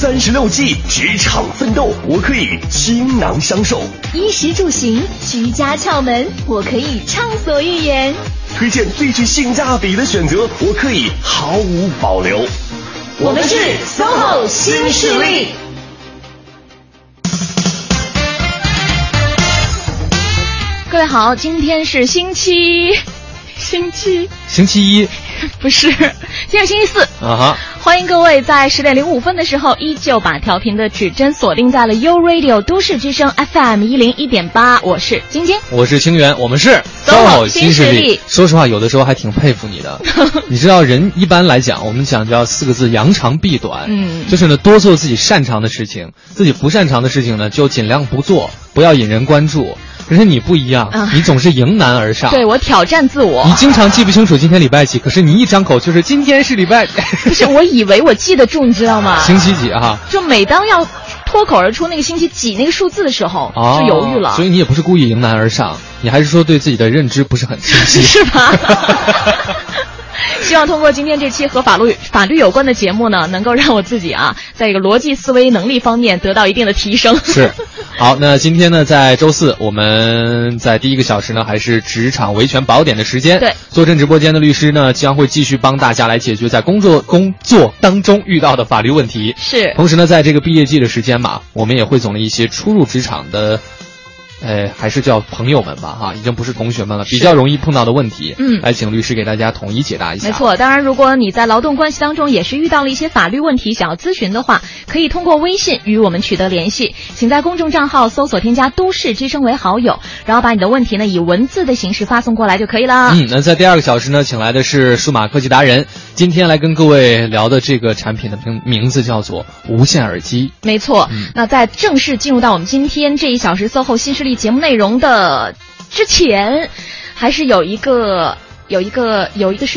36计职场奋斗，我可以倾囊相授；衣食住行居家窍门，我可以畅所欲言；推荐最具性价比的选择，我可以毫无保留。我们是 SOHO 新势力。各位好，今天是星期一，不是，今天是星期四啊！欢迎各位在10:05的时候，依旧把调频的指针锁定在了 YouRadio 都市之声 FM 101.8。我是晶晶，我是清源，我们是SOHO新势力。说实话，有的时候还挺佩服你的。你知道，人一般来讲，我们讲叫4个字：扬长避短。就是呢，多做自己擅长的事情，自己不擅长的事情呢，就尽量不做，不要引人关注。可是你不一样，你总是迎难而上。对，我挑战自我。你经常记不清楚今天礼拜几，可是你一张口就是今天是礼拜。不是，我以为我记得住，你知道吗？星期几啊？就每当要脱口而出那个星期几那个数字的时候，就犹豫了。所以你也不是故意迎难而上，你还是说对自己的认知不是很清晰，是吧？希望通过今天这期和法律有关的节目呢，能够让我自己在一个逻辑思维能力方面得到一定的提升。是，好，那今天呢，在周四，我们在第一个小时呢，还是职场维权宝典的时间。对，坐镇直播间的律师呢，将会继续帮大家来解决在工作当中遇到的法律问题。是，同时呢，在这个毕业季的时间嘛，我们也会总理一些初入职场的。还是叫朋友们吧，已经不是同学们了，比较容易碰到的问题，来请律师给大家统一解答一下。没错，当然，如果你在劳动关系当中也是遇到了一些法律问题，想要咨询的话，可以通过微信与我们取得联系，请在公众账号搜索添加都市之声为好友，然后把你的问题呢以文字的形式发送过来就可以了。那在第二个小时呢，请来的是数码科技达人，今天来跟各位聊的这个产品的名字叫做无线耳机。没错，那在正式进入到我们今天这一小时SOHO新势力节目内容的之前，还是有一个事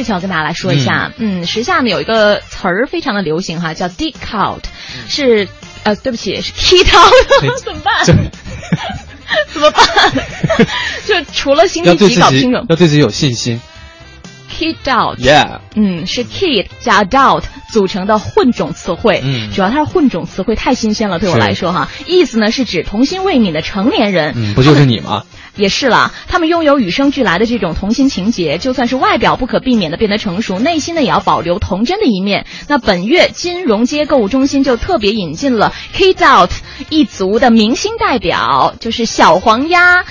情要跟大家来说一下。时下呢有一个词儿非常的流行叫 Dick Out， 是对不起，是 Kidult， 怎么办？就除了星期几搞清楚，要对自己有信心。Kidult， 是 kid 加 adult 组成的混种词汇。主要它是混种词汇，太新鲜了，对我来说意思呢是指童心未泯的成年人。不就是你吗？也是啦，他们拥有与生俱来的这种童心情节，就算是外表不可避免的变得成熟，内心呢也要保留童真的一面。那本月金融街购物中心就特别引进了 Kidult 一族的明星代表，就是小黄鸭。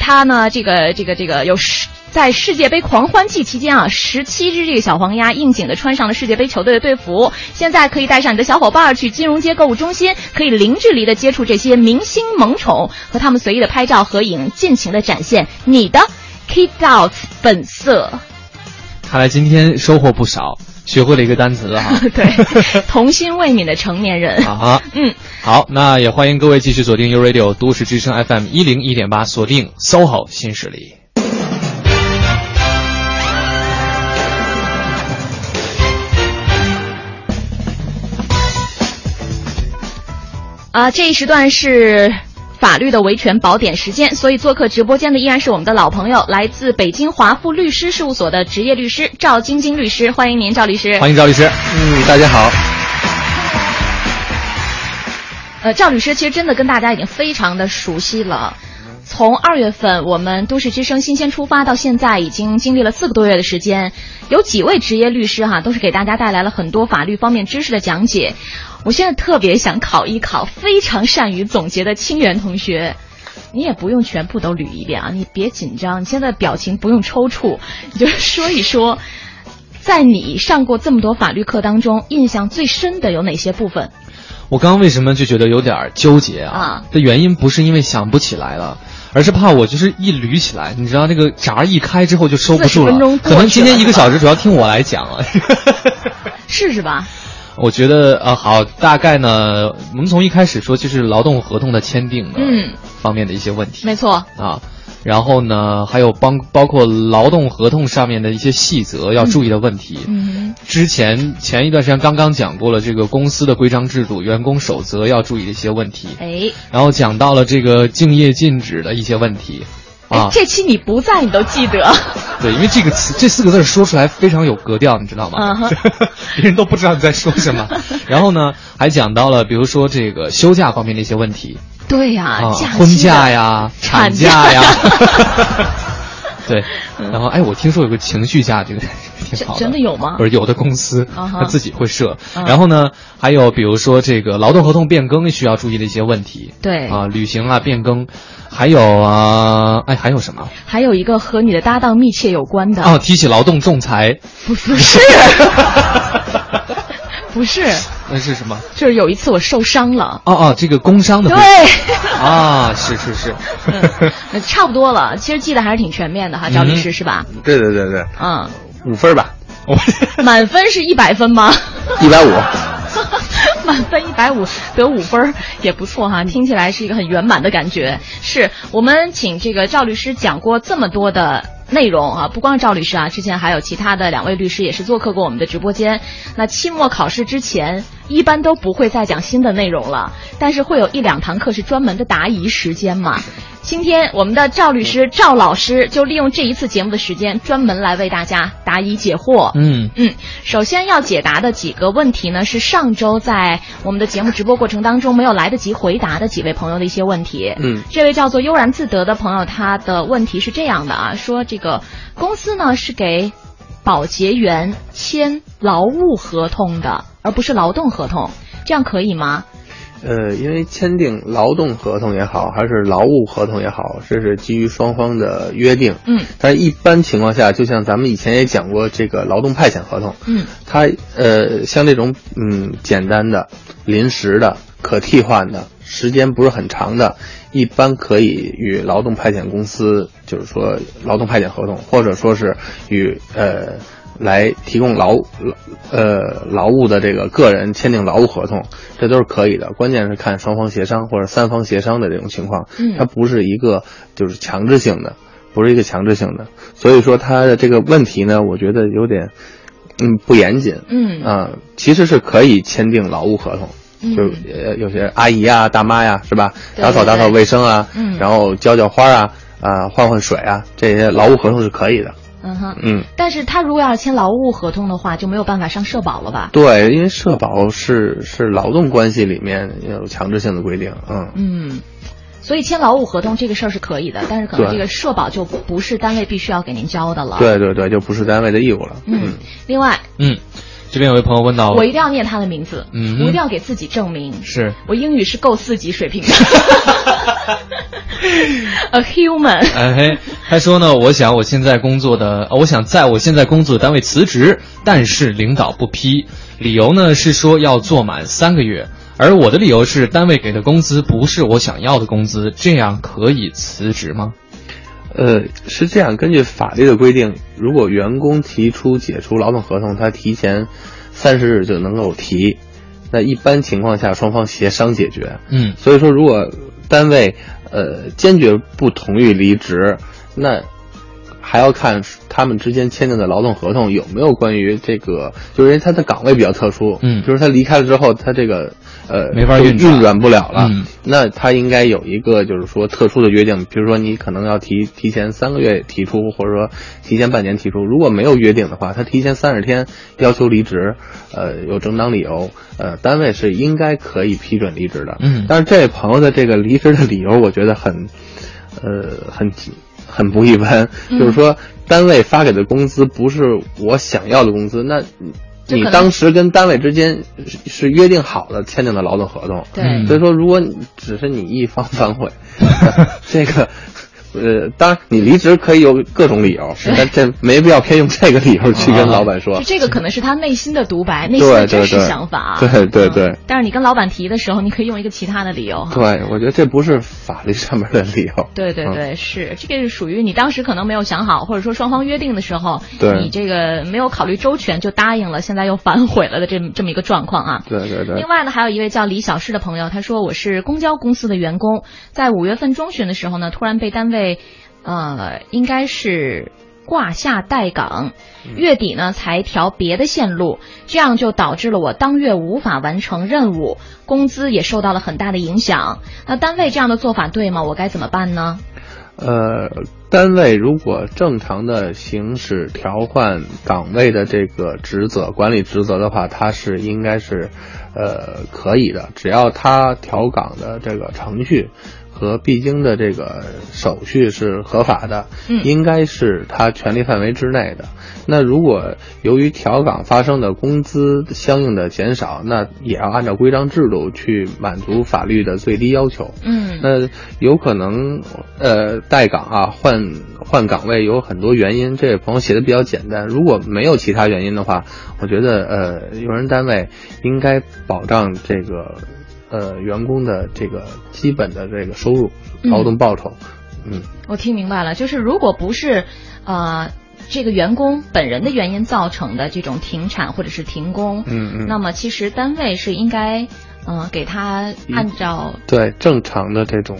他呢这个有在世界杯狂欢季期间17只这个小黄鸭应景的穿上了世界杯球队的队服，现在可以带上你的小伙伴去金融街购物中心，可以零距离的接触这些明星萌宠，和他们随意的拍照合影，尽情的展现你的 Kidult 本色。看来今天收获不少，学会了一个单词了对，童心未泯的成年人好，那也欢迎各位继续锁定 YouRadio 都市之声 FM 101.8， 锁定 SOHO 新势力。这一时段是法律的维权宝典时间，所以做客直播间的依然是我们的老朋友，来自北京华富律师事务所的职业律师赵晶晶律师，欢迎您，赵律师。欢迎赵律师。大家好。赵律师其实真的跟大家已经非常的熟悉了。从2月份我们都市之声新鲜出发到现在，已经经历了4个多月的时间，有几位职业律师都是给大家带来了很多法律方面知识的讲解。我现在特别想考一考非常善于总结的清源同学，你也不用全部都捋一遍你别紧张，你现在表情不用抽搐，你就说一说，在你上过这么多法律课当中，印象最深的有哪些部分？我刚刚为什么就觉得有点纠结的原因不是因为想不起来了，而是怕我就是一捋起来，你知道那个闸一开之后就收不住了。可能今天1个小时主要听我来讲了是吧？我觉得好，大概呢我们从一开始说，就是劳动合同的签订的方面的一些问题。没错然后呢还有包括劳动合同上面的一些细则要注意的问题。之前一段时间刚刚讲过了，这个公司的规章制度、员工守则要注意的一些问题。然后讲到了这个竞业禁止的一些问题，啊，这期你不在，你都记得。对，因为这个词这四个字说出来非常有格调，你知道吗？ Uh-huh. 别人都不知道你在说什么。然后呢，还讲到了比如说这个休假方面的一些问题。对呀、啊，婚假呀，产假呀。对，然后哎，我听说有个情绪假，这个挺好的，真的有吗？不是，有的公司他自己会设。Uh-huh. 然后呢，还有比如说这个劳动合同变更需要注意的一些问题。对啊、旅行啊，变更，还有啊，哎，还有什么？还有一个和你的搭档密切有关的。哦，提起劳动仲裁，不是。不是，那是什么？就是有一次我受伤了。哦哦，这个工伤的。对。啊，是、嗯。差不多了，其实记得还是挺全面的哈，赵律师、嗯、是吧？对。嗯，5分吧。满分是100分吗？150。满分150得5分也不错哈，听起来是一个很圆满的感觉。是我们请这个赵律师讲过这么多的内容啊，不光是赵律师啊，之前还有其他的2位律师也是做客过我们的直播间。那期末考试之前一般都不会再讲新的内容了，但是会有1-2堂课是专门的答疑时间嘛。今天我们的赵律师赵老师就利用这一次节目的时间，专门来为大家答疑解惑。首先要解答的几个问题呢，是上周在我们的节目直播过程当中没有来得及回答的几位朋友的一些问题。这位叫做悠然自得的朋友，他的问题是这样的啊，说这个公司呢是给保洁员签劳务合同的，而不是劳动合同，这样可以吗？因为签订劳动合同也好，还是劳务合同也好，这是基于双方的约定。但一般情况下，就像咱们以前也讲过这个劳动派遣合同，它像这种简单的、临时的、可替换的、时间不是很长的，一般可以与劳动派遣公司，就是说劳动派遣合同，或者说是与来提供劳务的这个个人签订劳务合同，这都是可以的。关键是看双方协商或者三方协商的这种情况，它不是一个就是强制性的，所以说它的这个问题呢，我觉得有点不严谨。其实是可以签订劳务合同。就有些阿姨啊、大妈呀，是吧？打扫卫生啊，然后浇花啊，换水啊，这些劳务合同是可以的。但是他如果要签劳务合同的话，就没有办法上社保了吧？对，因为社保是劳动关系里面有强制性的规定。所以签劳务合同这个事儿是可以的，但是可能这个社保就不是单位必须要给您交的了。对，就不是单位的义务了。另外，这边有位朋友问到，我一定要念他的名字，我一定要给自己证明，是我英语是够4级水平的。A human。他说呢，我想在我现在工作的单位辞职，但是领导不批，理由呢是说要做满3个月，而我的理由是单位给的工资不是我想要的工资，这样可以辞职吗？是这样，根据法律的规定，如果员工提出解除劳动合同，他提前30日就能够提，那一般情况下双方协商解决。所以说如果单位坚决不同意离职，那还要看他们之间签订的劳动合同有没有关于这个，就是因为他的岗位比较特殊，就是他离开了之后，他这个没法运转不了了。那他应该有一个就是说特殊的约定，比如说你可能要提前3个月提出，或者说提前半年提出。如果没有约定的话，他提前30天要求离职，有正当理由，单位是应该可以批准离职的。但是这位朋友的这个离职的理由，我觉得很不一般，就是说单位发给的工资不是我想要的工资，那你当时跟单位之间是约定好的签订的劳动合同，对，所以说如果只是你一方反悔，这个当然你离职可以有各种理由，但这没必要偏用这个理由去跟老板说。这个可能是他内心的独白，内心的真实想法。对。但是你跟老板提的时候，你可以用一个其他的理由。对，我觉得这不是法律上面的理由。对，是这个是属于你当时可能没有想好，或者说双方约定的时候，你这个没有考虑周全就答应了，现在又反悔了的这么一个状况啊。对。另外呢，还有一位叫李小士的朋友，他说我是公交公司的员工，在5月份中旬的时候呢，突然被单位应该是挂下待岗，月底呢才调别的线路，这样就导致了我当月无法完成任务，工资也受到了很大的影响。那单位这样的做法对吗？我该怎么办呢？单位如果正常的行使调换岗位的这个职责、管理职责的话，它是应该是可以的，只要它调岗的这个程序和必经的这个手续是合法的，应该是他权利范围之内的。那如果由于调岗发生的工资相应的减少，那也要按照规章制度去满足法律的最低要求。那有可能代岗啊，换岗位有很多原因，这位朋友写的比较简单。如果没有其他原因的话，我觉得用人单位应该保障这个员工的这个基本的这个收入、劳动报酬。我听明白了，就是如果不是这个员工本人的原因造成的这种停产或者是停工，那么其实单位是应该给他按照对正常的这种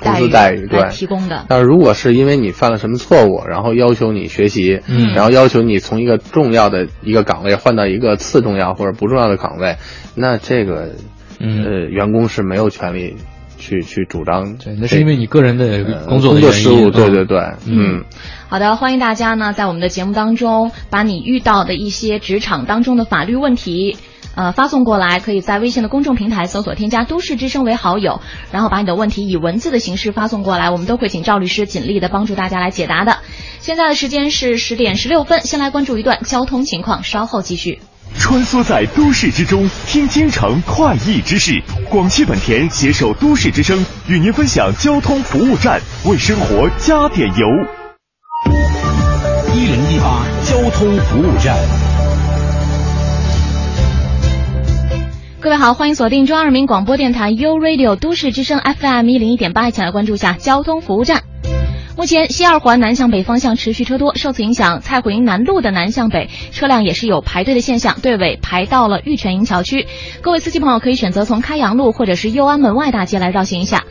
工资待遇对提供的。但是如果是因为你犯了什么错误，然后要求你学习，然后要求你从一个重要的一个岗位换到一个次重要或者不重要的岗位，那这个员工是没有权利去主张，对，那是因为你个人的工作失误，对对对，好的，欢迎大家呢在我们的节目当中把你遇到的一些职场当中的法律问题发送过来，可以在微信的公众平台搜索添加都市之声为好友，然后把你的问题以文字的形式发送过来，我们都会请赵律师尽力的帮助大家来解答的。现在的时间是10:16，先来关注一段交通情况，稍后继续。穿梭在都市之中，听京城快意之事。广汽本田携手都市之声，与您分享交通服务站，为生活加点油。1018交通服务站。各位好，欢迎锁定中央人民广播电台 YouRadio 都市之声 FM 101.8， 一起来关注一下交通服务站。目前西二环南向北方向持续车多，受此影响，蔡慧营南路的南向北车辆也是有排队的现象，队尾排到了玉泉营桥区。各位司机朋友可以选择从开阳路或者是右安门外大街来绕行一下。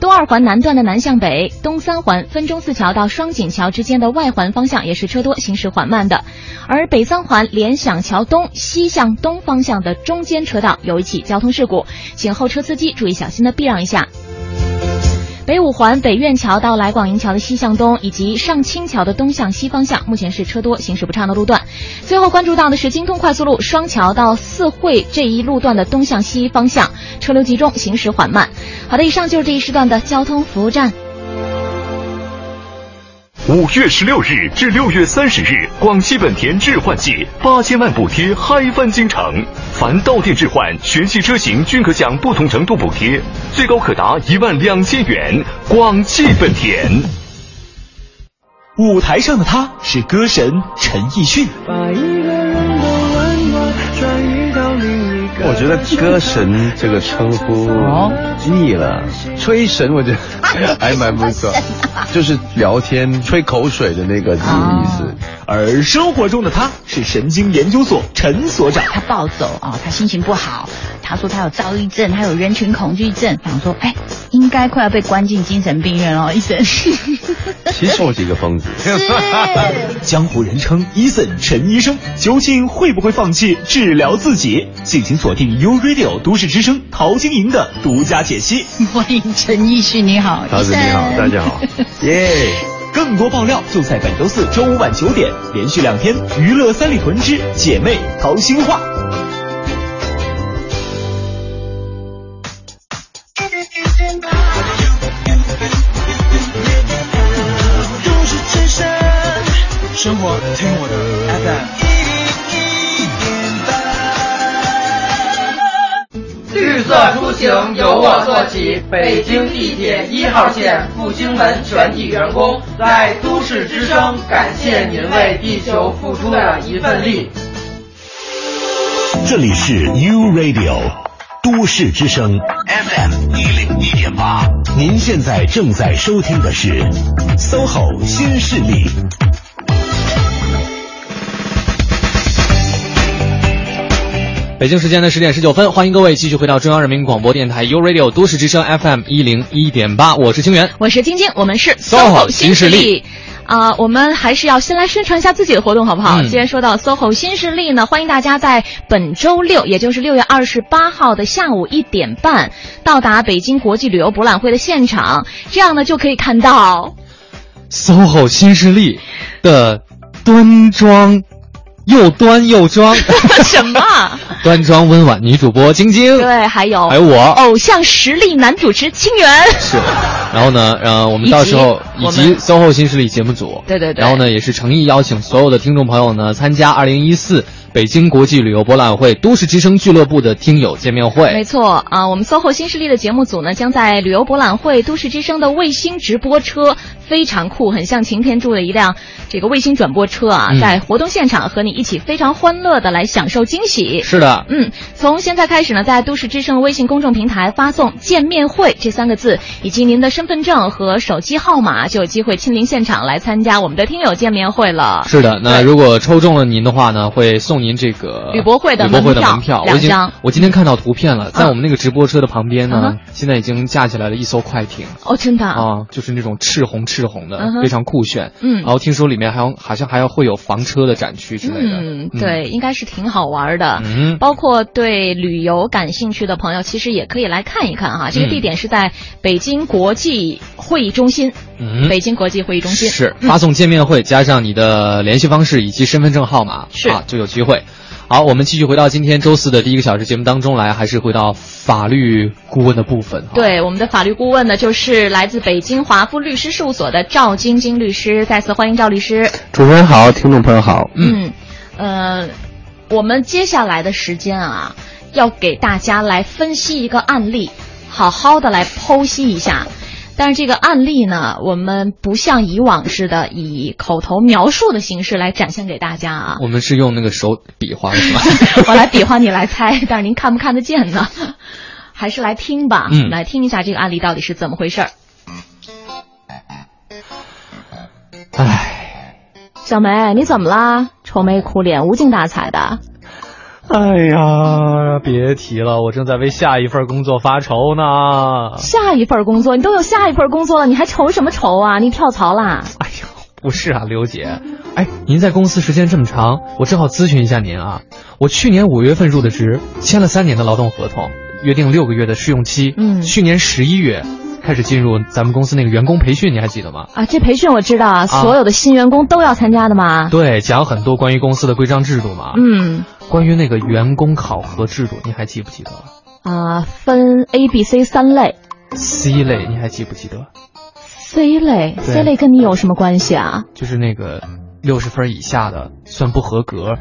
东二环南段的南向北，东三环分钟寺桥到双井桥之间的外环方向也是车多，行驶缓慢的。而北三环联想桥东西向东方向的中间车道有一起交通事故，请后车司机注意小心的避让一下。北五环北苑桥到来广营桥的西向东，以及上清桥的东向西方向，目前是车多行驶不畅的路段。最后关注到的是京通快速路双桥到四惠这一路段的东向西方向，车流集中，行驶缓慢。好的，以上就是这一时段的交通服务站。5月16日至6月30日，广汽本田置换季8000万补贴嗨翻京城，凡到店置换全系车型均可享不同程度补贴，最高可达12000元。广汽本田。舞台上的他是歌神陈奕迅。把一个人的温暖转移到另一个，我觉得歌神这个称呼腻了，吹神我觉得还蛮不错，就是聊天吹口水的那个意思。而生活中的他是神经研究所陈所长。他暴走他心情不好，他说他有躁郁症，他有人群恐惧症，想说应该快要被关进精神病院了，医生。其实我是一个疯子。江湖人称伊森陈医生，究竟会不会放弃治疗自己？敬请锁定 You Radio 都市之声陶晶莹的独家解析。欢迎陈医师，你好，陶医生你好，大家好，耶！更多爆料就在本周四周五晚9点，连续2天，娱乐三里屯之姐妹陶心话。生活听我的 FM。绿色出行由我做起，北京地铁1号线复兴门全体员工在都市之声感谢您为地球付出的一份力。这里是 YouRadio 都市之声 FM 101.8， 您现在正在收听的是 SOHO 新势力。北京时间的10:19，欢迎各位继续回到中央人民广播电台 YouRadio 都市之声 FM 101.8， 我是清源，我是晶晶，我们是 SOHO 新势力。我们还是要先来宣传一下自己的活动，好不好？既然说到 SOHO 新势力呢，欢迎大家在本周六，也就是6月28号的下午1点半，到达北京国际旅游博览会的现场，这样呢就可以看到 SOHO 新势力的端庄。又端又装什么端庄温婉女主播晶晶，对，还有我偶像实力男主持清源，是。然后呢我们到时候以及 SOHO 新势力节目组，对对对，然后呢也是诚意邀请所有的听众朋友呢参加2014北京国际旅游博览会都市之声俱乐部的听友见面会。没错啊，我们 SOHO 新势力的节目组呢，将在旅游博览会都市之声的卫星直播车，非常酷，很像擎天柱的一辆这个卫星转播车啊，在活动现场和你一起非常欢乐的来享受惊喜。是的，从现在开始呢，在都市之声微信公众平台发送“见面会”这3个字，以及您的身份证和手机号码，就有机会亲临现场来参加我们的听友见面会了。是的，那如果抽中了您的话呢，会送您这个旅博会的门票2张。我今天看到图片了，在我们那个直播车的旁边呢，现在已经架起来了一艘快艇。哦，真的啊，就是那种赤红的，非常酷炫。然后听说里面好像还要会有房车的展区之类的。对，应该是挺好玩的。包括对旅游感兴趣的朋友，其实也可以来看一看哈。这个地点是在北京国际会议中心。北京国际会议中心是发送见面会加上你的联系方式以及身份证号码，是就有机会。好，我们继续回到今天周四的第一个小时节目当中来，还是回到法律顾问的部分。对，我们的法律顾问呢，就是来自北京华夫律师事务所的赵晶晶律师，再次欢迎赵律师。主持人好，听众朋友好。我们接下来的时间啊，要给大家来分析一个案例，好好的来剖析一下。但是这个案例呢，我们不像以往似的以口头描述的形式来展现给大家啊。我们是用那个手比划的是吧？我来比划，你来猜，但是您看不看得见呢？还是来听吧，来听一下这个案例到底是怎么回事。小梅，你怎么啦？愁眉苦脸，无精打采的。哎呀，别提了，我正在为下一份工作发愁呢。下一份工作？你都有下一份工作了，你还愁什么愁啊？你跳槽啦？哎呦，不是啊，刘姐，您在公司时间这么长，我正好咨询一下您啊。我去年5月份入的职，签了3年的劳动合同，约定6个月的试用期。去年11月开始进入咱们公司那个员工培训，你还记得吗？啊，这培训我知道啊，所有的新员工都要参加的嘛。对，讲很多关于公司的规章制度嘛。关于那个员工考核制度，你还记不记得了？啊，分 A、B、C 3类。C 类你还记不记得 ？C 类 ，C 类跟你有什么关系啊？就是那个60分以下的算不合格。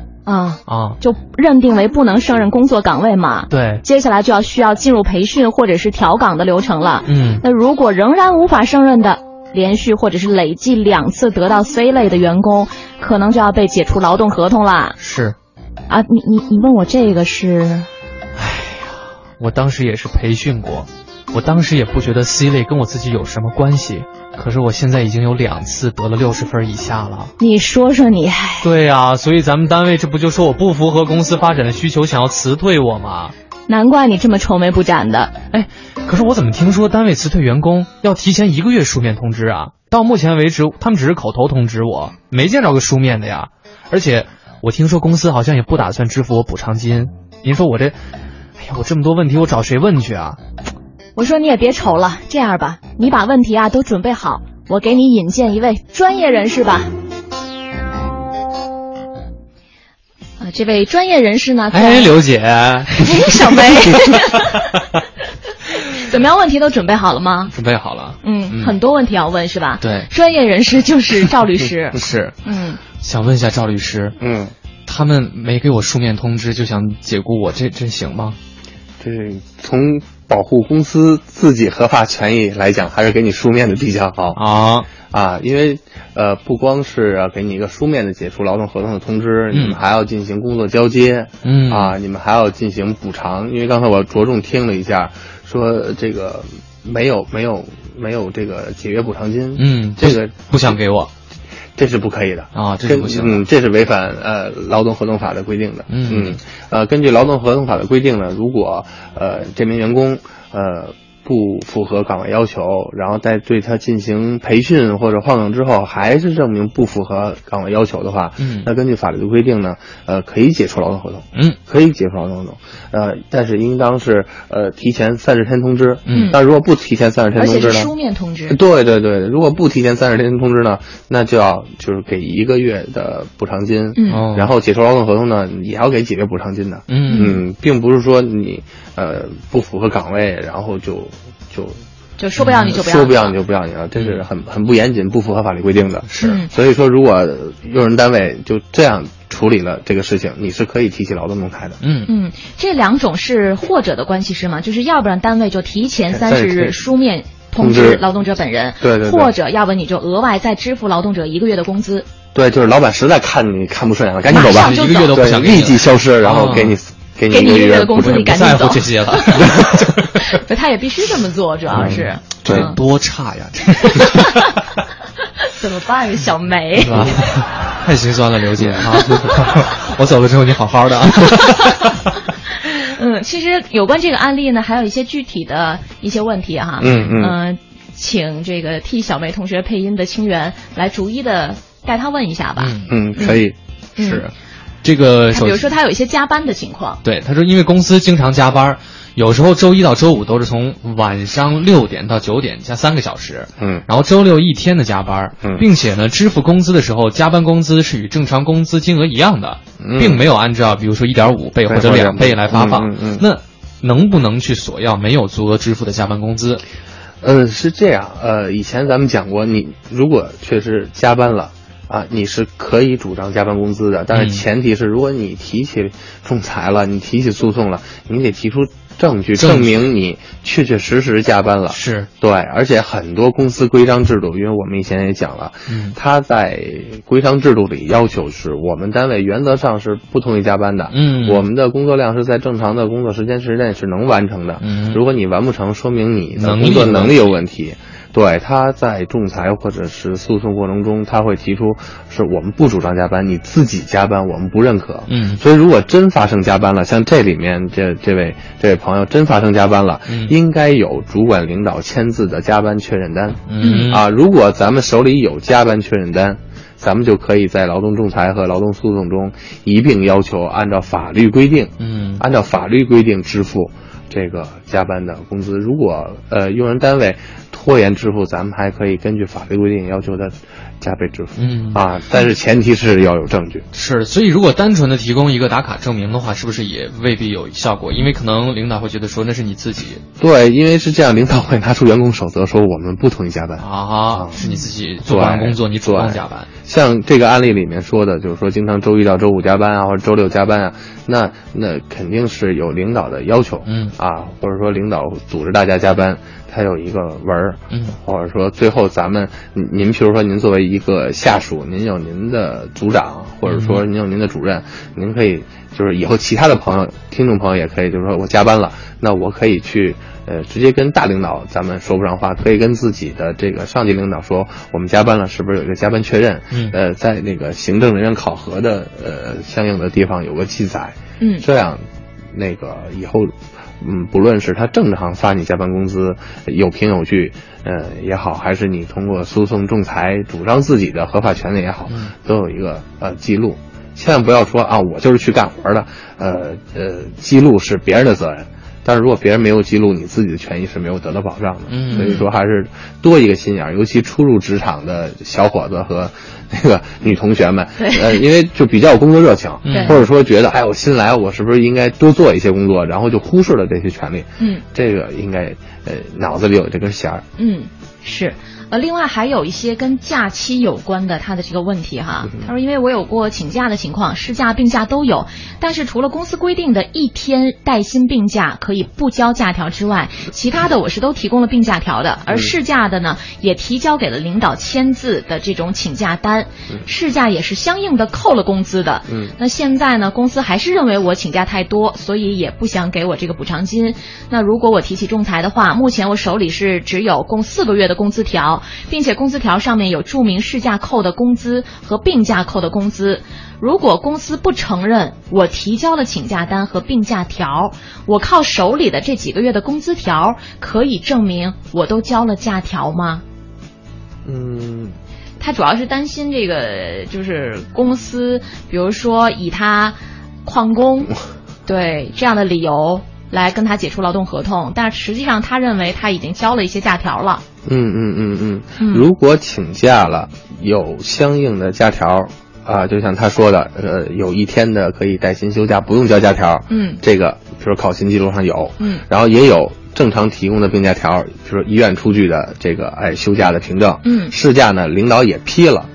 就认定为不能胜任工作岗位嘛。对，接下来就要需要进入培训或者是调岗的流程了。那如果仍然无法胜任的，连续或者是累计2次得到 C 类的员工，可能就要被解除劳动合同啦。是啊，你问我这个是？我当时也是培训过，我当时也不觉得 C 类跟我自己有什么关系，可是我现在已经有2次得了60分以下了。你说说你。对啊，所以咱们单位这不就说我不符合公司发展的需求，想要辞退我吗？难怪你这么愁眉不展的。可是我怎么听说单位辞退员工要提前1个月书面通知啊？到目前为止，他们只是口头通知我，没见着个书面的呀。而且我听说公司好像也不打算支付我补偿金。您说我这，我这么多问题，我找谁问去啊？我说你也别愁了，这样吧，你把问题啊都准备好，我给你引荐一位专业人士吧。这位专业人士呢？刘姐，小梅，怎么样？问题都准备好了吗？准备好了。很多问题要问是吧？对，专业人士就是赵律师。是。想问一下赵律师，他们没给我书面通知就想解雇我，这行吗？对，从保护公司自己合法权益来讲，还是给你书面的比较好啊，因为不光是给你一个书面的解除劳动合同的通知，你们还要进行工作交接，你们还要进行补偿。因为刚才我着重听了一下，说这个没有这个解约补偿金，这个不想给我。这是不可以的啊，这是不行的。这是违反劳动合同法的规定的。根据劳动合同法的规定呢，如果这名员工不符合岗位要求，然后再对他进行培训或者换岗之后，还是证明不符合岗位要求的话，那根据法律的规定呢，可以解除劳动合同，可以解除劳动合同，但是应当是提前30天通知，但如果不提前30天通知呢，而且是书面通知，对对对，如果不提前30天通知呢，那就要就是给1个月的补偿金，然后解除劳动合同呢也要给几个月补偿金的，并不是说你不符合岗位，然后就说不要你就不要，说不要你就不要你了，这是很不严谨、不符合法律规定的。是，所以说如果用人单位就这样处理了这个事情，你是可以提起劳动仲裁的。这两种是或者的关系是吗？就是要不然单位就提前30日书面通知劳动者本人，对对对，或者要不然你就额外再支付劳动者1个月的工资。对，就是老板实在看你看不顺眼了，赶紧走吧，1个月都不想，立即消失，然后给你1个月的工资，你赶紧走。不在乎这些了，他也必须这么做，主要是这多差呀！怎么办呀，小梅？太心酸了，刘姐啊！我走了之后，你好好的。其实有关这个案例呢，还有一些具体的一些问题哈。请这个替小梅同学配音的清源来逐一的带他问一下吧。可以，是。这个比如说他有一些加班的情况，对，他说因为公司经常加班，有时候周一到周五都是从晚上6点到9点加3个小时，然后周六一天的加班，并且呢支付工资的时候加班工资是与正常工资金额一样的，并没有按照比如说 1.5 倍或者2倍来发放，那能不能去索要没有足额支付的加班工资？是这样，以前咱们讲过，你如果确实加班了啊，你是可以主张加班工资的，但是前提是，如果你提起仲裁了，你提起诉讼了，你得提出证据证明你确确实实加班了。是，对，而且很多公司规章制度，因为我们以前也讲了，他在规章制度里要求是我们单位原则上是不同意加班的，我们的工作量是在正常的工作时间之内是能完成的，如果你完不成，说明你的工作能力有问题。对，他在仲裁或者是诉讼过程中，他会提出是我们不主张加班，你自己加班我们不认可。所以如果真发生加班了，像这里面这位朋友真发生加班了，应该有主管领导签字的加班确认单。如果咱们手里有加班确认单，咱们就可以在劳动仲裁和劳动诉讼中一并要求按照法律规定，按照法律规定支付这个加班的工资。如果用人单位拖延支付，咱们还可以根据法律规定要求他加倍支付，但是前提是要有证据。是，所以如果单纯的提供一个打卡证明的话，是不是也未必有效果？因为可能领导会觉得说那是你自己。对，因为是这样，领导会拿出员工守则说我们不同意加班啊，是你自己做完工作你主动加班。像这个案例里面说的，就是说经常周一到周五加班啊，或者周六加班啊，那肯定是有领导的要求，或者说领导组织大家加班。他有一个文儿，或者说最后咱们您譬如说您作为一个下属，您有您的组长，或者说您有您的主任，您可以就是以后其他的朋友听众朋友也可以，就是说我加班了，那我可以去直接跟大领导咱们说不上话，可以跟自己的这个上级领导说我们加班了，是不是有一个加班确认，在那个行政人员考核的相应的地方有个记载，这样那个以后不论是他正常发你加班工资有凭有据也好，还是你通过诉讼仲裁主张自己的合法权利也好，都有一个记录。千万不要说啊我就是去干活的，记录是别人的责任，但是如果别人没有记录，你自己的权益是没有得到保障的。所以说还是多一个心眼，尤其初入职场的小伙子和那个女同学们，因为就比较有工作热情，或者说觉得哎我新来我是不是应该多做一些工作，然后就忽视了这些权利。这个应该脑子里有这根弦儿。是。另外还有一些跟假期有关的他的这个问题哈，他说因为我有过请假的情况，事假病假都有，但是除了公司规定的1天带薪病假可以不交假条之外，其他的我是都提供了病假条的，而事假的呢也提交给了领导签字的这种请假单。班，事假也是相应的扣了工资的。那现在呢，公司还是认为我请假太多，所以也不想给我这个补偿金。那如果我提起仲裁的话，目前我手里是只有共4个月的工资条，并且工资条上面有注明事假扣的工资和病假扣的工资。如果公司不承认我提交了请假单和病假条，我靠手里的这几个月的工资条可以证明我都交了假条吗？他主要是担心这个，就是公司比如说以他旷工对这样的理由来跟他解除劳动合同，但实际上他认为他已经交了一些假条了。如果请假了有相应的假条啊，就像他说的，有1天的可以带薪休假，不用交假条。这个比如考勤记录上有。然后也有正常提供的病假条，比如说医院出具的这个休假的凭证。事假呢，领导也批了。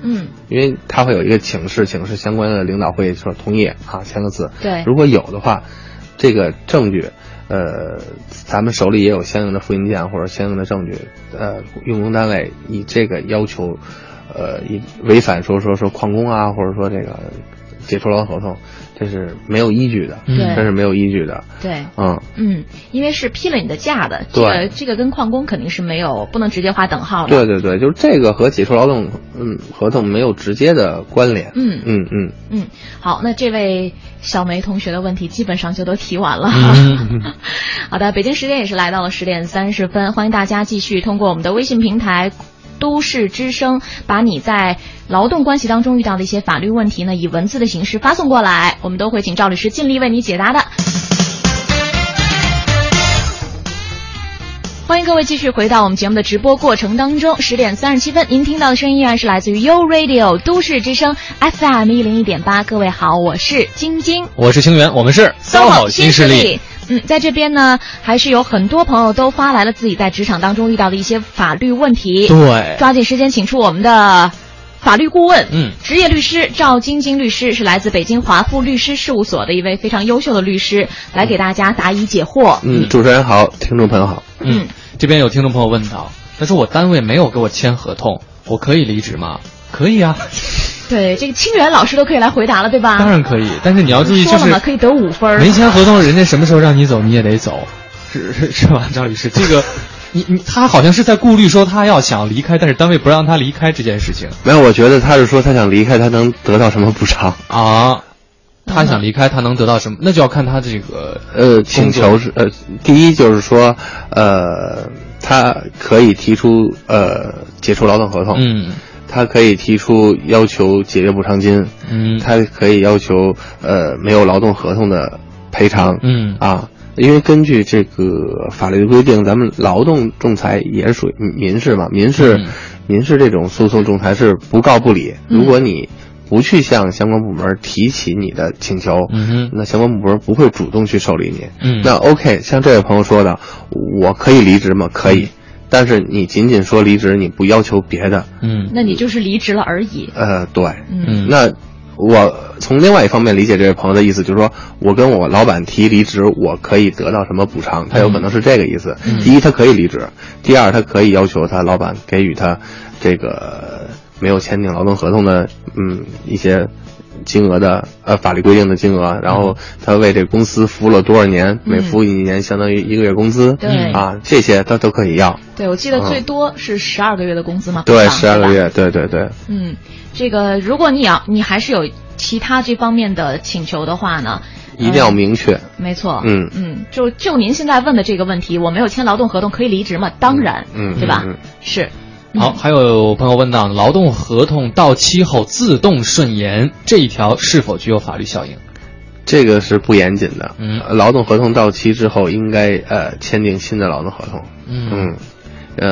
因为他会有一个请示相关的领导会说同意啊，签个字。对，如果有的话，这个证据。咱们手里也有相应的复印件或者相应的证据，用工单位以这个要求，以违反说旷工啊，或者说这个解除劳动合同，这是没有依据的。这是没有依据的。对，因为是批了你的假的，这个跟旷工肯定是没有，不能直接划等号的。对，就是这个和解除劳动合同没有直接的关联。好，那这位。小梅同学的问题基本上就都提完了。好的，北京时间也是来到了10:30，欢迎大家继续通过我们的微信平台都市之声，把你在劳动关系当中遇到的一些法律问题呢，以文字的形式发送过来，我们都会请赵律师尽力为你解答的。欢迎各位继续回到我们节目的直播过程当中，10:37，您听到的声音依然是来自于 YouRadio 都市之声 FM 101.8。各位好，我是晶晶，我是清源，我们是骚好新势力。在这边呢，还是有很多朋友都发来了自己在职场当中遇到的一些法律问题。对，抓紧时间请出我们的法律顾问，职业律师赵晶晶律师，是来自北京华富律师事务所的一位非常优秀的律师，来给大家答疑解惑。主持人好，听众朋友好。这边有听众朋友问到，他说我单位没有给我签合同，我可以离职吗？可以啊。对，这个清源老师都可以来回答了，对吧？当然可以，但是你要注意，就是说了嘛，可以得5分。没签合同，人家什么时候让你走，你也得走，是吧，赵律师？这个。他好像是在顾虑说他要想离开，但是单位不让他离开这件事情。没有，我觉得他是说他想离开，他能得到什么补偿啊？他想离开，他能得到什么？那就要看他这个请求是第一就是说他可以提出解除劳动合同，他可以提出要求解约补偿金，他可以要求没有劳动合同的赔偿，因为根据这个法律的规定，咱们劳动仲裁也是属于民事嘛，民事这种诉讼仲裁是不告不理。如果你不去向相关部门提起你的请求，那相关部门不会主动去受理你。那 OK， 像这位朋友说的，我可以离职吗？可以。但是你仅仅说离职，你不要求别的，那你就是离职了而已。对，那。我从另外一方面理解这位朋友的意思，就是说我跟我老板提离职，我可以得到什么补偿？他有可能是这个意思。第一，他可以离职；第二，他可以要求他老板给予他这个没有签订劳动合同的一些金额的法律规定的金额，然后他为这个公司服务了多少年，每服务1年相当于1个月工资，这些他都可以要。对，我记得最多是12个月的工资嘛。对，12个月，对。这个如果你还是有其他这方面的请求的话呢，一定要明确。没错。就您现在问的这个问题，我没有签劳动合同可以离职吗？当然，对吧？是。好，还有朋友问到，劳动合同到期后自动顺延这一条是否具有法律效应？这个是不严谨的。劳动合同到期之后应该签订新的劳动合同。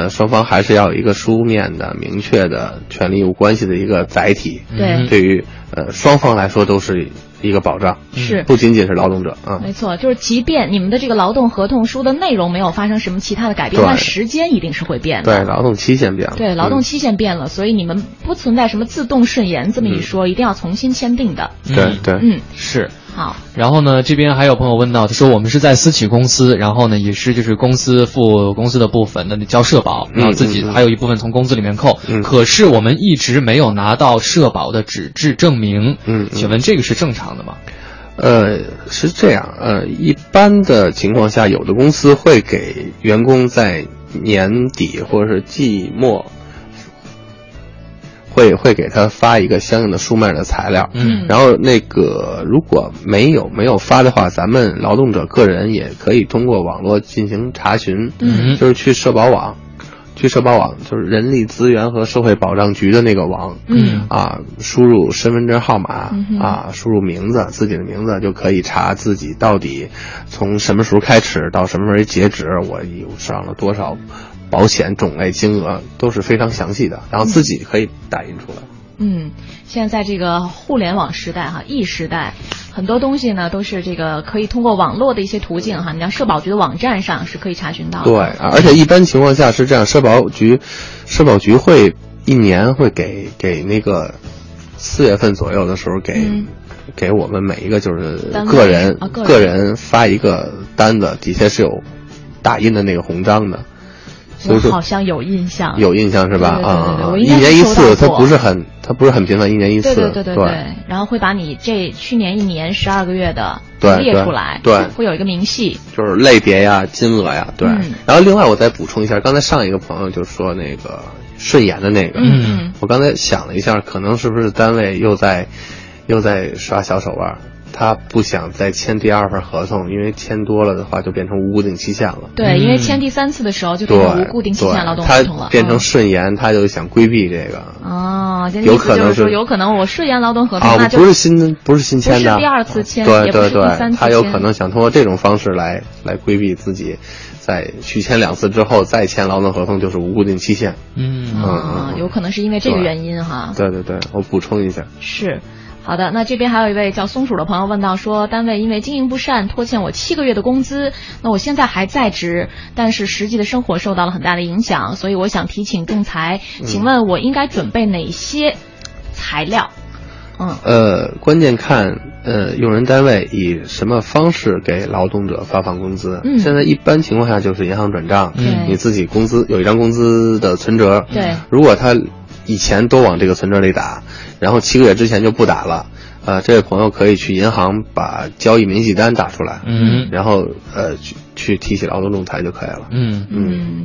双方还是要有一个书面的明确的权利义务关系的一个载体。对于双方来说都是一个保障，是不仅仅是劳动者啊。没错，就是即便你们的这个劳动合同书的内容没有发生什么其他的改变，但时间一定是会变的。对，劳动期限变了。对，劳动期限变了，所以你们不存在什么自动顺延这么一说，一定要重新签订的。对。是。好。然后呢，这边还有朋友问到，他说我们是在私企公司，然后呢也是就是公司付公司的部分的交社保，然后自己还有一部分从工资里面扣。可是我们一直没有拿到社保的纸质证明。请问这个是正常的吗？是这样，一般的情况下，有的公司会给员工在年底或者是季末会给他发一个相应的书面的材料，然后那个如果没有发的话，咱们劳动者个人也可以通过网络进行查询，就是去社保网，就是人力资源和社会保障局的那个网，输入身份证号码，输入名字，自己的名字就可以查自己到底从什么时候开始到什么时候截止，我上了多少保险种类金额都是非常详细的，然后自己可以打印出来。现在这个互联网时代哈，e时代，很多东西呢都是这个可以通过网络的一些途径哈，你像社保局的网站上是可以查询到的。对，而且一般情况下是这样，社保局会一年会给那个4月份左右的时候给我们每一个就是个人发一个单子，底下是有打印的那个红章的。我好像有印象是吧？啊，一年一次，它不是很频繁，一年一次。对。然后会把你去年一年12个月的列出来，对，会有一个明细，就是类别呀、金额呀，对。然后另外我再补充一下，刚才上一个朋友就说那个顺延的那个，我刚才想了一下，可能是不是单位又在耍小手腕？他不想再签第二份合同，因为签多了的话就变成无固定期限了。对，因为签第3次的时候就变成无固定期限劳动合同了。他变成顺延，他就想规避这个。有可能是，有可能我顺延劳动合同，那就不是新签的，不是第2次签，也不是第3次签。他有可能想通过这种方式来规避自己。在续签2次之后再签劳动合同就是无固定期限。有可能是因为这个原因哈。对，我补充一下。是，好的。那这边还有一位叫松鼠的朋友问到说，单位因为经营不善拖欠我7个月的工资，那我现在还在职，但是实际的生活受到了很大的影响，所以我想提请仲裁，请问我应该准备哪些材料？关键看用人单位以什么方式给劳动者发放工资。现在一般情况下就是银行转账，你自己工资有一张工资的存折，对，如果他以前都往这个存折里打，然后7个月之前就不打了，这位朋友可以去银行把交易明细单打出来，然后去提起劳动仲裁就可以了。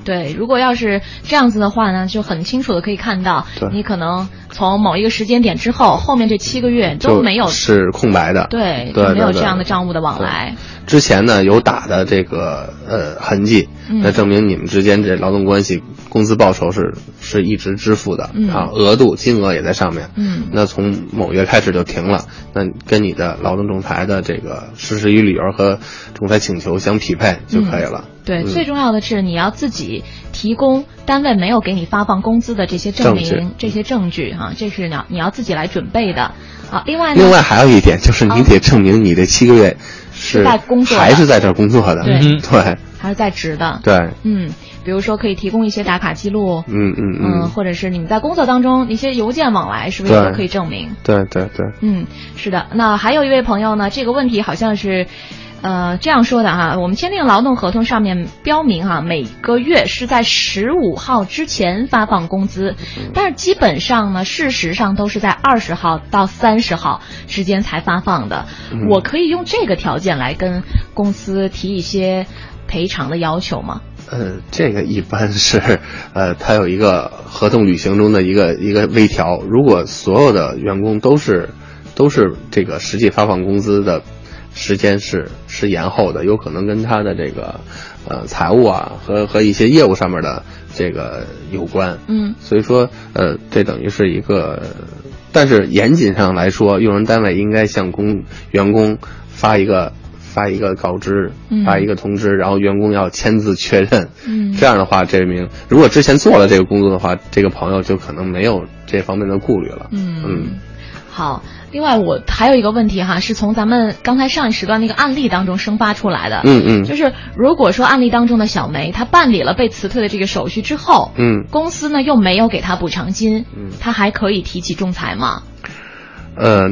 对，如果要是这样子的话呢，就很清楚的可以看到，你可能从某一个时间点之后，后面这7个月都没有，是空白的，对，没有这样的账务的往来。之前呢有打的这个痕迹，那证明你们之间这劳动关系工资报酬是一直支付的，额度金额也在上面，那从某月开始就停了，那跟你的劳动仲裁的这个事实与理由和仲裁请求相匹配就可以了。最重要的是你要自己提供单位没有给你发放工资的这些证明、这些证据啊，这是你要自己来准备的啊。另外还有一点就是你得证明你的7个月是在工作，还是在这工作的，对，还是在职的，对，比如说可以提供一些打卡记录，或者是你们在工作当中一些邮件往来，是不是也可以证明？对，是的。那还有一位朋友呢，这个问题好像是。这样说的哈，我们签订劳动合同上面标明哈，每个月是在15号之前发放工资，但是基本上呢，事实上都是在20号到30号之间才发放的。我可以用这个条件来跟公司提一些赔偿的要求吗？这个一般是，它有一个合同履行中的一个微调，如果所有的员工都是这个实际发放工资的。时间是延后的，有可能跟他的这个财务啊和一些业务上面的这个有关。所以说这等于是一个，但是严谨上来说，用人单位应该向员工发一个告知，发一个通知，然后员工要签字确认。这样的话，这名如果之前做了这个工作的话，这个朋友就可能没有这方面的顾虑了。好。另外我还有一个问题哈，是从咱们刚才上一时段那个案例当中生发出来的。就是如果说案例当中的小梅她办理了被辞退的这个手续之后，公司呢又没有给她补偿金，她还可以提起仲裁吗？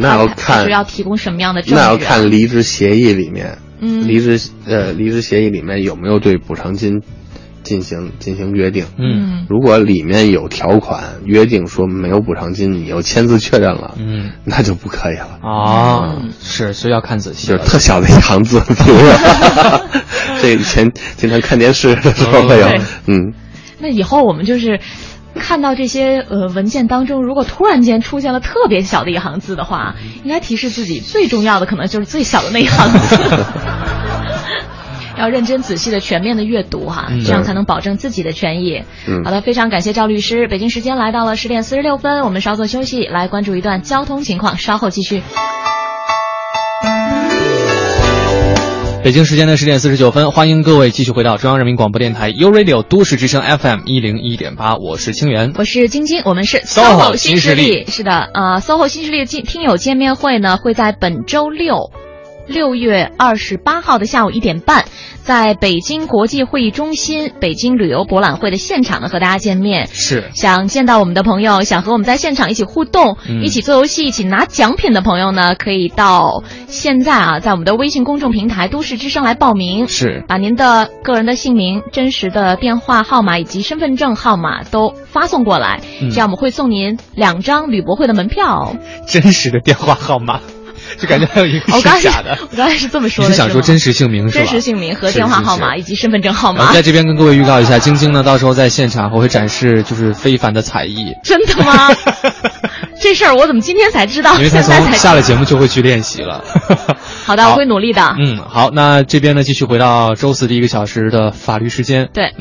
那要看要提供什么样的证据，那要看离职协议里面，离职协议里面有没有对补偿金进行约定。如果里面有条款约定说没有补偿金，你又签字确认了，那就不可以了啊。是，所以要看仔细，就是特小的一行字，比如说这经常看电视的时候会有。那以后我们就是看到这些文件当中，如果突然间出现了特别小的一行字的话，应该提示自己最重要的可能就是最小的那一行字。要认真仔细的全面的阅读哈，这样才能保证自己的权益。好的，非常感谢赵律师。北京时间来到了10:46，我们稍作休息，来关注一段交通情况，稍后继续。北京时间的10:49，欢迎各位继续回到中央人民广播电台 YouRadio 都市之声 FM101.8，我是清源，我是晶晶，我们是 SOHO 新势力。是的，SOHO 新势力听友见面会呢会在本周6月28号的下午1:30，在北京国际会议中心北京旅游博览会的现场呢和大家见面。是想见到我们的朋友，想和我们在现场一起互动、一起做游戏，一起拿奖品的朋友呢，可以到现在啊，在我们的微信公众平台都市之声来报名。是把您的个人的姓名、真实的电话号码以及身份证号码都发送过来、这样我们会送您2张旅博会的门票。真实的电话号码就感觉还有一个是假的、我刚才是这么说的。你是想说真实姓名是吧？真实姓名和电话号码以及身份证号码。我在这边跟各位预告一下，晶晶呢到时候在现场我会展示就是非凡的才艺。真的吗？这事儿我怎么今天才知道？因为他从下了节目就会去练习了。好的，我会努力的。好，那这边呢继续回到周四第1个小时的法律时间。对，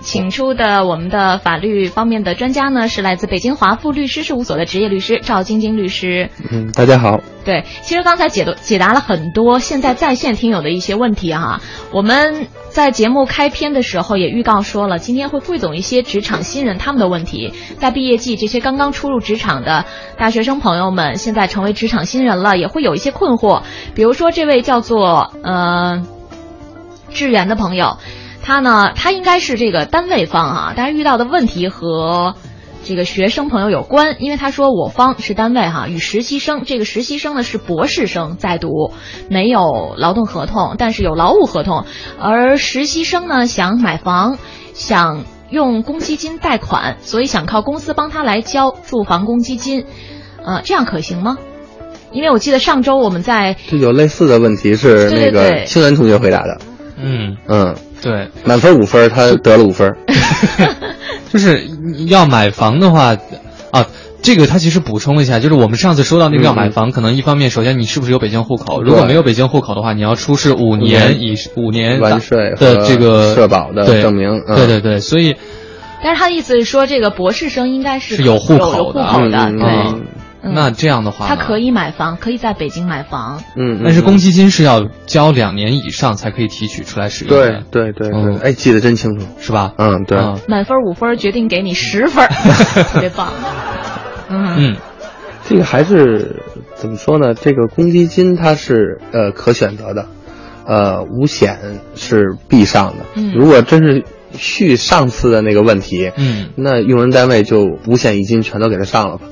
请出的我们的法律方面的专家呢是来自北京华富律师事务所的职业律师赵晶晶律师。大家好。对，其实刚才解答了很多现在在线听友的一些问题哈。我们在节目开篇的时候也预告说了，今天会汇总一些职场新人他们的问题。在毕业季，这些刚刚出入职场的大学生朋友们，现在成为职场新人了，也会有一些困惑。比如说这位叫做志源的朋友，他应该是这个单位方啊，但是遇到的问题和这个学生朋友有关，因为他说我方是单位哈，与实习生，这个实习生呢是博士生在读，没有劳动合同，但是有劳务合同，而实习生呢想买房，想用公积金贷款，所以想靠公司帮他来交住房公积金，这样可行吗？因为我记得上周我们在就有类似的问题是那个清源同学回答的，对，满分5分，他得了5分。就是要买房的话啊，这个他其实补充了一下，就是我们上次说到那个要买房，可能一方面首先你是不是有北京户口，如果没有北京户口的话，你要出示5年完税的这个社保的证明。对，所以，但是他的意思是说，这个博士生应该是有户口的，对。那这样的话，他可以买房，可以在北京买房。但是公积金是要交2年以上才可以提取出来使用的。对，哎，记得真清楚，是吧？对。满分5分，决定给你10分，特别棒。这个还是怎么说呢？这个公积金它是可选择的，五险是必上的。如果真是续上次的那个问题，那用人单位就五险一金全都给他上了吧。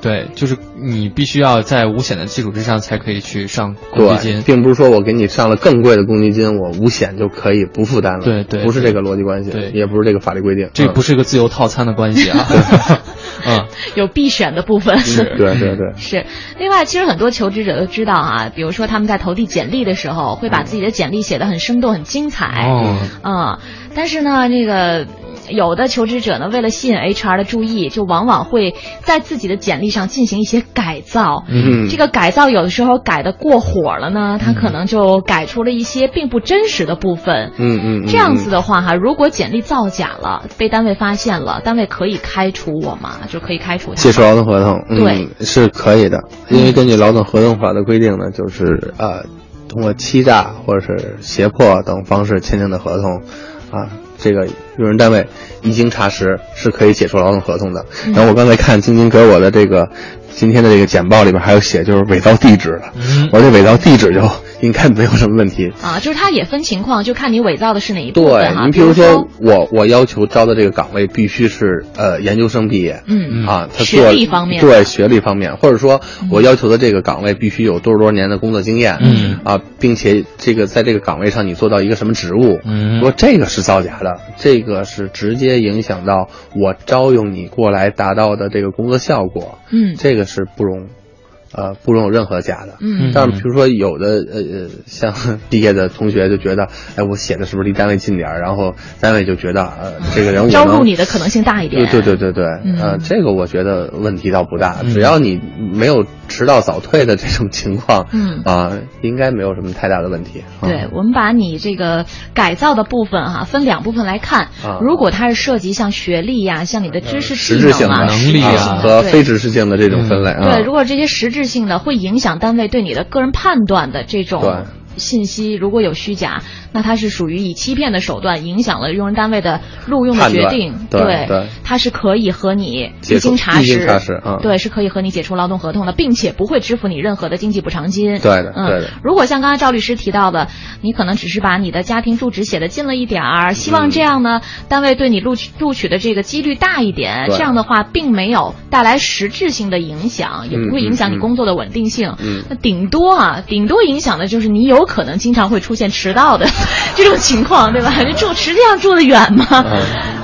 对，就是你必须要在五险的基础之上才可以去上公积金，并不是说我给你上了更贵的公积金，我五险就可以不负担了。对，不是这个逻辑关系，也不是这个法律规定，这不是个自由套餐的关系啊。有必选的部分。对。是，另外其实很多求职者都知道啊，比如说他们在投递简历的时候，会把自己的简历写得很生动、很精彩。但是呢，这个有的求职者呢，为了吸引 HR 的注意，就往往会在自己的简历上进行一些改造。这个改造有的时候改得过火了呢，他可能就改出了一些并不真实的部分。这样子的话哈，如果简历造假了，被单位发现了，单位可以开除我嘛？就可以开除他。解除劳动合同，对，是可以的，因为根据劳动合同法的规定呢，就是通过欺诈或者是胁迫等方式签订的合同。这个用人单位一经查实是可以解除劳动合同的。然后我刚才看晶晶给我的这个今天的这个简报里边还有写就是伪造地址了，我这伪造地址就应该没有什么问题啊。就是它也分情况，就看你伪造的是哪一部分啊。对，您比如说我要求招的这个岗位必须是研究生毕业，嗯啊，他学历方面，对学历方面，或者说我要求的这个岗位必须有多少多少年的工作经验，嗯啊，并且这个在这个岗位上你做到一个什么职务，嗯，说这个是造假的，这个是直接影响到我招用你过来达到的这个工作效果，嗯，这个是不容有任何假的。嗯，但是比如说有的像毕业的同学就觉得，哎，我写的是不是离单位近点儿？然后单位就觉得这个人我招入你的可能性大一点。对，这个我觉得问题倒不大，只要你没有迟到早退的这种情况，嗯啊、应该没有什么太大的问题。对，我们把你这个改造的部分哈、分两部分来看、如果它是涉及像学历呀、像你的知识技能啊、能力啊和非知识性的这种分类啊、对，如果这些实质性的会影响单位对你的个人判断的这种信息，如果有虚假，那它是属于以欺骗的手段影响了用人单位的录用的决定，对，它是可以和你一经查实、对，是可以和你解除劳动合同的，并且不会支付你任何的经济补偿金。对的。如果像刚才赵律师提到的，你可能只是把你的家庭住址写得近了一点儿，希望这样呢、单位对你录取的这个几率大一点，这样的话并没有带来实质性的影响，也不会影响你工作的稳定性。那顶多影响的就是你有可能经常会出现迟到的这种情况，对吧？你实际上住得远吗？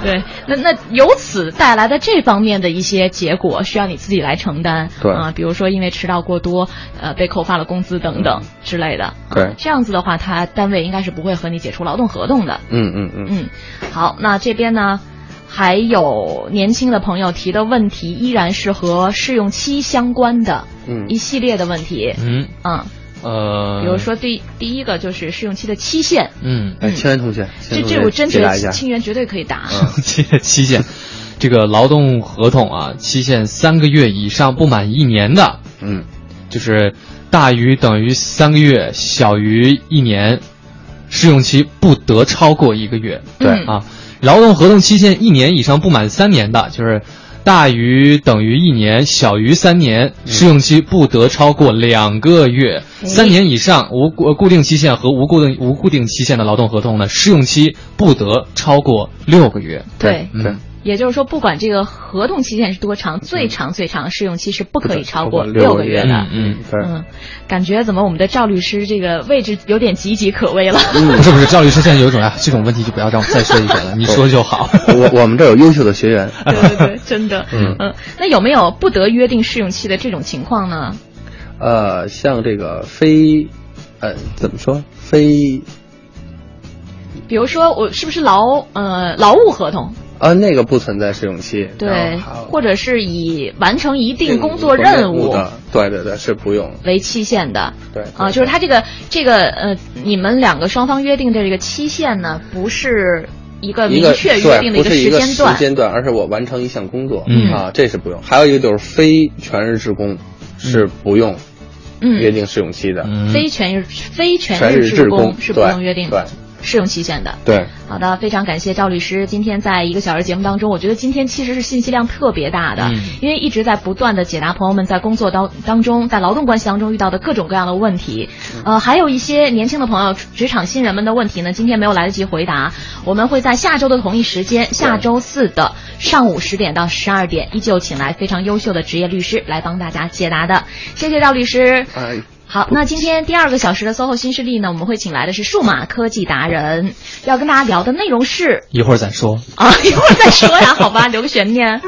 对，那由此带来的这方面的一些结果需要你自己来承担。对啊、比如说因为迟到过多，被扣发了工资等等之类的。对，这样子的话，他单位应该是不会和你解除劳动合同的。嗯。好，那这边呢？还有年轻的朋友提的问题，依然是和试用期相关的一系列的问题。比如说第一个就是试用期的期限。清源同学，这我真觉得清源绝对可以答。期限，这个劳动合同啊，期限3个月以上不满1年的，就是大于等于3个月，小于1年，试用期不得超过1个月。劳动合同期限1年以上不满3年的，就是大于等于1年，小于3年，试用期不得超过2个月。3年以上无固定期限和无固定期限的劳动合同呢，试用期不得超过6个月。对。也就是说，不管这个合同期限是多长，最长试用期是不可以超过6个月的。感觉怎么我们的赵律师这个位置有点岌岌可危了。不是，赵律师现在有一种这种问题就不要让我再说一遍了，你说就好。我们这有优秀的学员。对，真的。那有没有不得约定试用期的这种情况呢？像这个非，比如说我是不是劳务合同？那个不存在试用期，对，或者是以完成一定工作任务的，对，是不用为期限的，对，就是它这个你们两个双方约定的这个期限呢，不是一个明确约定的一个时间段，而是我完成一项工作这是不用。还有一个就是非全日制工是不用约定试用期的，非全日制工是不用约定的。试用期限的。对，好的，非常感谢赵律师今天在一个小时节目当中，我觉得今天其实是信息量特别大的，因为一直在不断的解答朋友们在工作当中在劳动关系当中遇到的各种各样的问题，还有一些年轻的朋友职场新人们的问题呢，今天没有来得及回答，我们会在下周的同一时间，下周4的上午10点到12点，依旧请来非常优秀的职业律师来帮大家解答的。谢谢赵律师。好，那今天第2个小时的SOHO新势力呢，我们会请来的是数码科技达人，要跟大家聊的内容是一会儿再说呀，好吧，留个悬念。